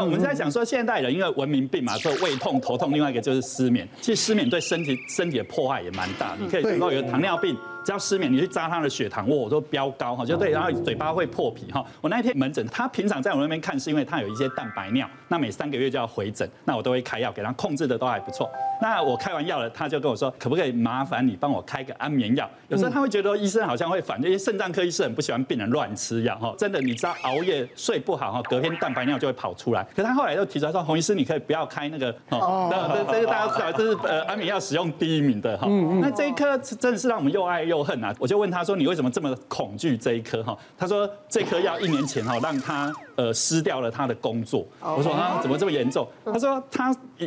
那我们在想说，现代人因为文明病嘛，所以胃痛、头痛，另外一个就是失眠。其实失眠对身体的破坏也蛮大。你可以能够有糖尿病。 只要失眠，你去扎他的血糖，我都飙高哈，就对，然后嘴巴会破皮哈。我那一天门诊，他平常在我那边看是因为他有一些蛋白尿，那每3个月就要回诊，那我都会开药给他，控制的都还不错。那我开完药了，他就跟我说，可不可以麻烦你帮我开个安眠药？有时候他会觉得医生好像会反对，因为肾脏科医生很不喜欢病人乱吃药哈。真的，你知道熬夜睡不好哈，隔天蛋白尿就会跑出来。可他后来又提出来说，洪医师你可以不要开那个哦，这个大家知道，这是安眠药使用第1名的哈。那这一颗真的是让我们又爱。 又恨啊！我就问他说：“你为什么这么恐惧这一颗？”哈，他说：“这颗药1年前哈让他失掉了他的工作。”我说：“啊，怎么这么严重？”他说：“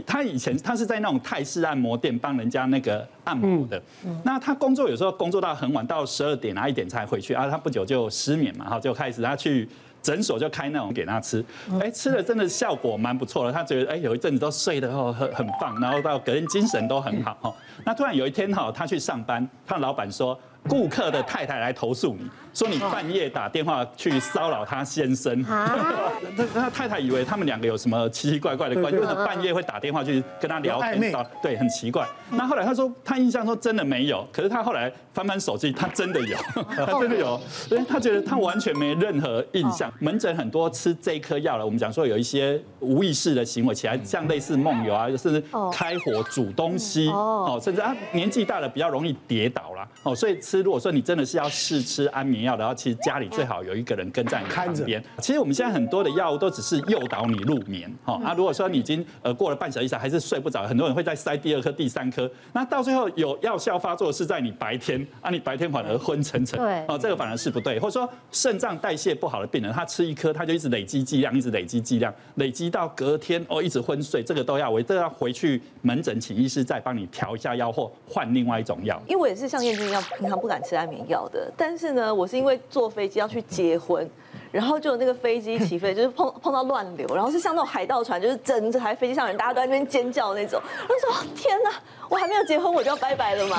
他以前他是在那种泰式按摩店帮人家那个按摩的。那他工作有时候工作到很晚，到12点啊1点才回去啊。他不久就失眠嘛，哈，就开始他去。” 诊所就开那种给他吃，哎，吃了真的效果蛮不错的。他觉得哎，有一阵子都睡得很棒，然后到隔天精神都很好哈。那突然有一天哈，他去上班，他老板说顾客的太太来投诉你，说你半夜打电话去骚扰他先生。他太太以为他们2个有什么奇奇怪怪的关系，为什么半夜会打电话去跟他聊天？对，很奇怪。那后来他说他印象说真的没有，可是他后来翻手机，他真的有，他真的有，所以他觉得他完全没任何印象。 门诊很多吃这一颗药了，我们讲说有一些无意识的行为起来，像类似梦游啊，甚至开火煮东西哦，甚至啊年纪大了比较容易跌倒啦哦，所以吃如果说你真的是要试吃安眠药，然后其实家里最好有一个人跟在你旁边。其实我们现在很多的药物都只是诱导你入眠哦啊，如果说你已经过了半小时还是睡不着，很多人会再塞第2颗、第3颗，那到最后有药效发作是在你白天啊，你白天反而昏沉沉，对哦，这个反而是不对，或者说肾脏代谢不好的病人他。 吃1颗，他就一直累积剂量，一直累积剂量，累积到隔天哦，一直昏睡，这个都要，我这要回去门诊请医师再帮你调一下药或换另外一种药。因为我也是像彥钧一样，平常不敢吃安眠药的，但是呢，我是因为坐飞机要去结婚，然后就有那个飞机起飞，就是碰到乱流，然后是像那种海盗船，就是整台飞机上人大家都在那边尖叫那种。我说天哪，我还没有结婚我就要拜拜了吗？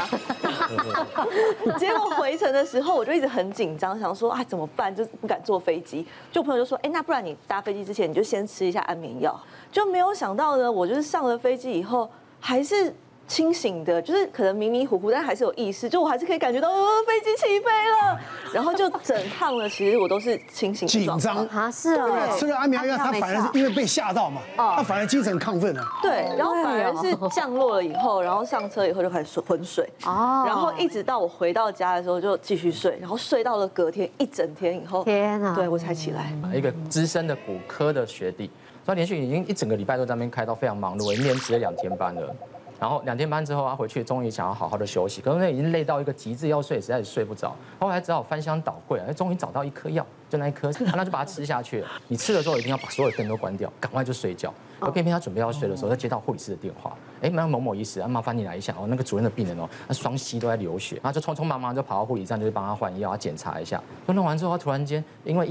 结果回程的时候我就一直很紧张，想说啊怎么办，就不敢坐飞机。 就朋友就说，哎，那不然你搭飞机之前你就先吃一下安眠药，就没有想到呢，我就是上了飞机以后还是清醒的，就是可能迷迷糊糊，但还是有意识，就我还是可以感觉到，飞机起飞了，然后就整趟了，其实我都是清醒的状态。紧张啊，是啊，吃了安眠药，他反而是因为被吓到嘛，他反而精神亢奋啊。对，然后反而是降落了以后，然后上车以后就开始昏睡，然后一直到我回到家的时候就继续睡，然后睡到了隔天一整天以后，天啊，对我才起来。一个资深的骨科的学弟，他连续已经一整个礼拜都在那边开刀，非常忙碌，一年只有2天班了。 然后2天班之后，他回去终于想要好好的休息，可是他已经累到一个极致，要睡实在是睡不着，后来只好翻箱倒柜，哎，终于找到1颗药，就那1颗，那就把它吃下去了。你吃了之后一定要把所有灯都关掉，赶快就睡觉。而偏偏他准备要睡的时候，他接到护理师的电话，哎，某某医师啊，麻烦你来一下哦，那个主任的病人哦，他双膝都在流血，然后就匆匆忙忙就跑到护理站，就去帮他换药，检查一下。就弄完之后，他突然间因为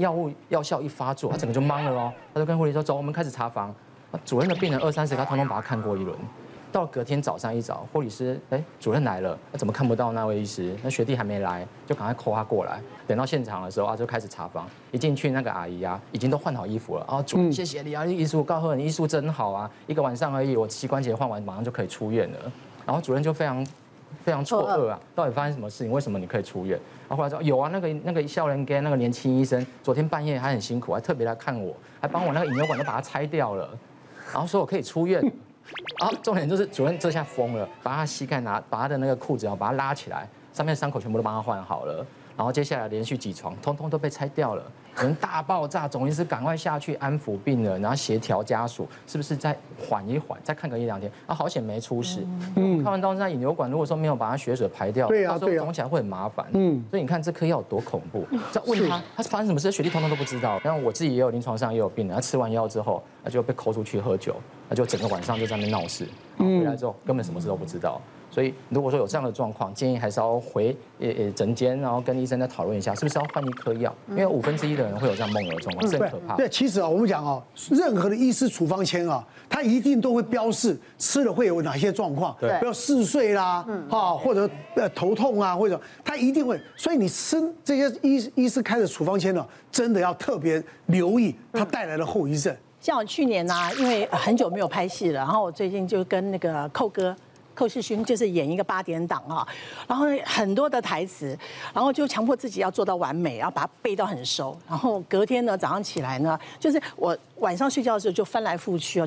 药效一发作，他整个就懵了哦，他就跟护理说：“走，我们开始查房。”主任的病人20、30个，他通通把他看过一轮。 到隔天早上一早，护理师哎，主任来了，怎么看不到那位医师？那学弟还没来，就赶快call他过来。等到现场的时候啊，就开始查房。一进去那个阿姨啊，已经都换好衣服了啊，主任谢谢你啊，医术高贺，你医术真好啊，1个晚上而已，我膝关节换完马上就可以出院了。然后主任就非常错愕啊，到底发生什么事情？为什么你可以出院？然后后来说有啊，那个校园跟那个年轻医生，昨天半夜还很辛苦，还特别来看我，还帮我那个引流管都把它拆掉了，然后说我可以出院。 然后重点就是主任这下疯了，把他膝盖把他的那个裤子把他拉起来，上面的伤口全部都帮他换好了。然后接下来连续几床，通通都被拆掉了。人大爆炸，总医师赶快下去安抚病人，然后协调家属，是不是再缓一缓，再看个1、2天？啊，好险没出事。看完刀那引流管，如果说没有把他血水排掉，到时候肿起来会很麻烦。所以你看这颗药多恐怖。再问他，他发生什么事，学弟通通都不知道。然后我自己也有临床上也有病人，他吃完药之后，他就被扣出去喝酒。 那就整个晚上就在那边闹事，回来之后根本什么事都不知道。所以如果说有这样的状况，建议还是要回诊间，然后跟医生再讨论一下，是不是要换1颗药？因为1/5的人会有这样梦游的状况，是很可怕。对，其实啊，我们讲啊，任何的医师处方签啊，它一定都会标示吃了会有哪些状况，对，比如嗜睡啦，啊，或者头痛啊，或者它一定会。所以你吃这些医师开的处方签呢，真的要特别留意它带来的后遗症。像我去年啊，因为很久没有拍戏了，然后我最近就跟那个寇哥。 寇世勋就是演一个8点档啊，然后很多的台词，然后就强迫自己要做到完美，然后把它背到很熟。然后隔天呢，早上起来呢，就是我晚上睡觉的时候就翻来覆去啊，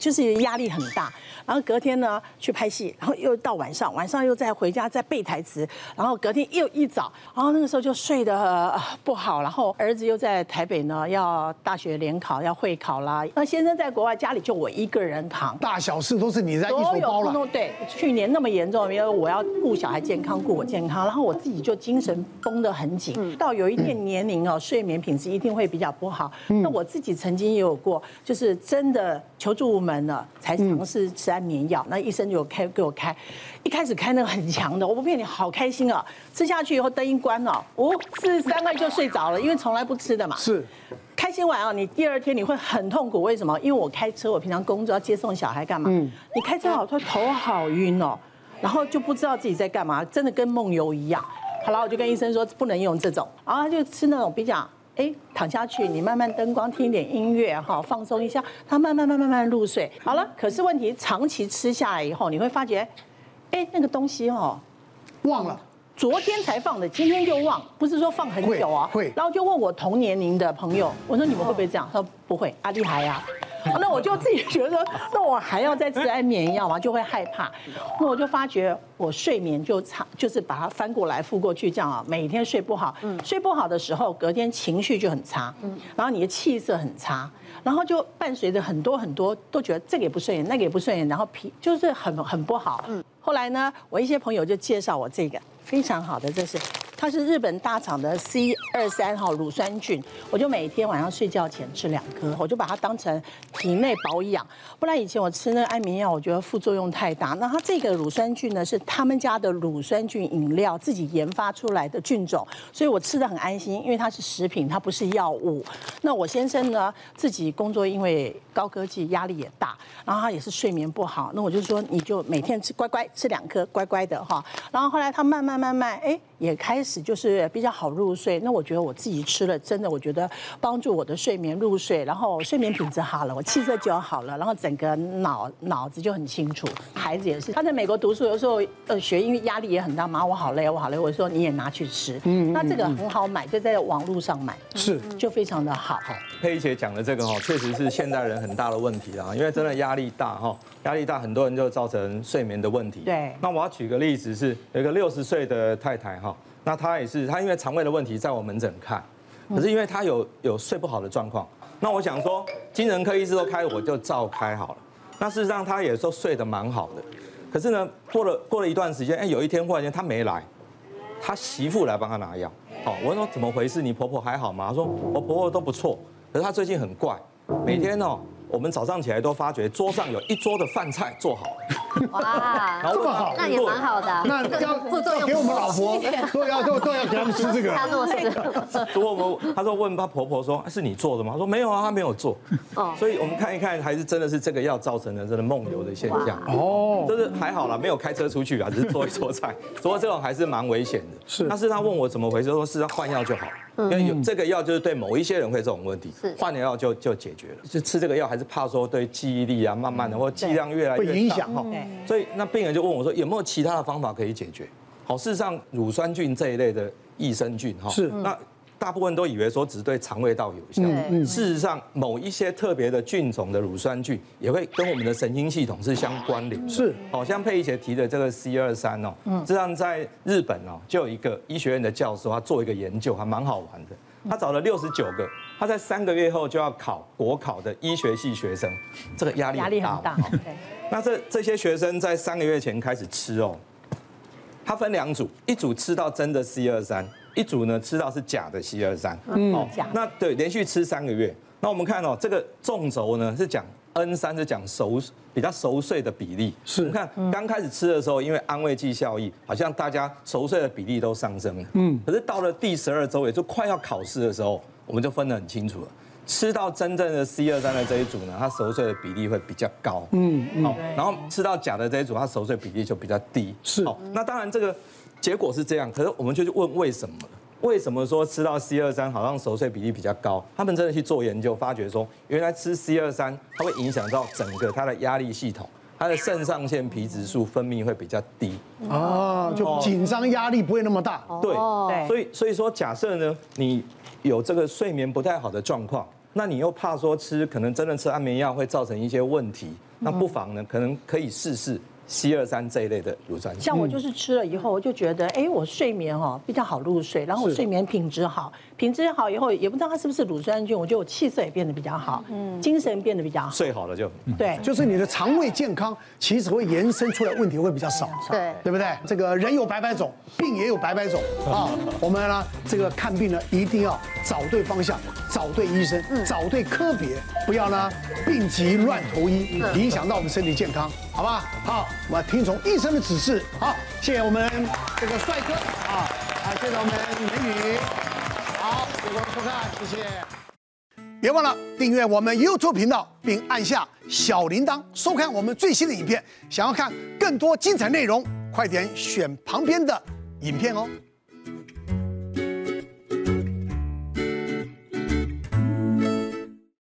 就是压力很大。然后隔天呢去拍戏，然后又到晚上又再回家再背台词，然后隔天又一早，然后那个时候就睡得不好。然后儿子又在台北呢，要大学联考要会考啦。那先生在国外，家里就我一个人扛，大小事都是你在一手包了。对。 去年那么严重，因为我要顾小孩健康，顾我健康，然后我自己就精神绷得很紧。到有一定年龄哦，睡眠品质一定会比较不好。那我自己曾经也有过，就是真的求助无门了，才尝试吃安眠药。那医生就给我开，一开始开那个很强的，我不骗你，好开心啊！吃下去以后灯一关哦，5、4、3、2就睡着了，因为从来不吃的嘛。是。 开心完啊，你第二天你会很痛苦，为什么？因为我开车，我平常工作要接送小孩干嘛？你开车好，他头好晕哦，然后就不知道自己在干嘛，真的跟梦游一样。好了，我就跟医生说不能用这种，然后他就吃那种比较，哎，躺下去，你慢慢灯光，听一点音乐哈，放松一下，他慢慢入睡。好了，可是问题长期吃下来以后，你会发觉，哎，那个东西哦，忘了。 昨天才放的，今天就忘，不是说放很久啊。会，然后就问我同年龄的朋友，我说你们会不会这样？他说不会，啊厉害呀、啊。那我就自己觉得，那我还要再吃安眠药嘛，就会害怕。那我就发觉我睡眠就差，就是把它翻过来覆过去这样啊，每天睡不好。睡不好的时候，隔天情绪就很差，然后你的气色很差，然后就伴随着很多都觉得这个也不顺眼，那个也不顺眼，然后就是很不好。后来呢，我一些朋友就介绍我这个。 非常好的，这是，它是日本大厂的 C23哈乳酸菌，我就每天晚上睡觉前吃2颗，我就把它当成体内保养。不然以前我吃那个安眠药，我觉得副作用太大。那它这个乳酸菌呢，是他们家的乳酸菌饮料自己研发出来的菌种，所以我吃得很安心，因为它是食品，它不是药物。那我先生呢，自己工作因为高科技压力也大，然后他也是睡眠不好，那我就说你就每天乖乖吃2颗，乖乖的哈。然后后来他慢慢，哎，也开始就是比较好入睡。那我觉得我自己吃了，真的，我觉得帮助我的睡眠入睡，然后睡眠品质好了，我气色就好了，然后整个脑子就很清楚。孩子也是，他在美国读书，有时候学英语压力也很大，妈，我好累，我好累。我说你也拿去吃，那这个很好买，就在网络上买，是就非常的好。佩仪姐讲的这个哈，确实是现代人很大的问题啦，因为真的压力大哈，压力大很多人就造成睡眠的问题。对，那我要举个例子是，有一个60岁。 的太太哈，那她也是，她因为肠胃的问题在我门诊看，可是因为她有睡不好的状况，那我想说精神科医师都开，我就照开好了。那事实上她也都睡得蛮好的，可是呢，过了一段时间，哎，有一天忽然间她没来，她媳妇来帮她拿药。哦，我说怎么回事？你婆婆还好吗？她说我婆婆都不错，可是她最近很怪，每天哦，我们早上起来都发觉桌上有一桌的饭菜做好了。 哇，这么好，那也蛮好的。那要给我们老婆，都要给他们吃这个。他做这个，如果我们他说问他婆婆说是你做的吗？他说没有啊，他没有做。哦，所以我们看一看，还是真的是这个药造成的真的梦游的现象。哦，就是还好啦，没有开车出去啊，只是做一做菜。不过这种还是蛮危险的。是，但是他问我怎么回事，说是要换药就好，因为有这个药就是对某一些人会这种问题，换了药就解决了。就吃这个药还是怕说对记忆力啊，慢慢的或剂量越来越影响哈。 所以那病人就问我说有没有其他的方法可以解决？好，事实上乳酸菌这一类的益生菌哈，是那大部分都以为说只对肠胃道有效，事实上某一些特别的菌种的乳酸菌也会跟我们的神经系统是相关联。是，好像佩仪姐提的这个 C23哦，实际上在日本哦就有一个医学院的教授，他做一个研究还蛮好玩的，他找了69个。 他在3个月后就要考国考的医学系学生，这个压力很大。对，那这些学生在3个月前开始吃哦，他分2组，一组吃到真的 C23，一组呢吃到是假的 C23。哦，那对，连续吃3个月。那我们看哦，这个纵轴呢是讲 N3， 是讲熟比较熟睡的比例。是，你看刚开始吃的时候，因为安慰剂效益，好像大家熟睡的比例都上升了。可是到了第12周，也就快要考试的时候。 我们就分得很清楚了，吃到真正的 C23的这一组呢，它熟睡的比例会比较高，然后吃到假的这一组，它熟睡比例就比较低，是。那当然这个结果是这样，可是我们就去问为什么了。为什么说吃到 C23 好像熟睡比例比较高？他们真的去做研究，发觉说原来吃 C23 它会影响到整个它的压力系统。 它的肾上腺皮质素分泌会比较低啊，就紧张压力不会那么大。对，所以说假设呢，你有这个睡眠不太好的状况，那你又怕说吃可能真的吃安眠药会造成一些问题，那不妨呢，可能可以试试 C23这一类的乳酸。像我就是吃了以后，我就觉得，哎，我睡眠哦比较好入睡，然后我睡眠品质好，品质好以后也不知道它是不是乳酸菌，我觉得我气色也变得比较好，精神变得比较好，睡好了就对，就是你的肠胃健康其实会延伸出来问题会比较少，对，对不对？这个人有百百种，病也有百百种啊。我们呢，这个看病呢一定要找对方向，找对医生，找对科别，不要呢病急乱投医，影响到我们身体健康，好吧？好。 我听从医生的指示。好，谢谢我们这个帅哥啊，来谢谢我们美女。好，谢谢各位收看，谢谢。别忘了订阅我们 YouTube 频道，并按下小铃铛，收看我们最新的影片。想要看更多精彩内容，快点选旁边的影片哦。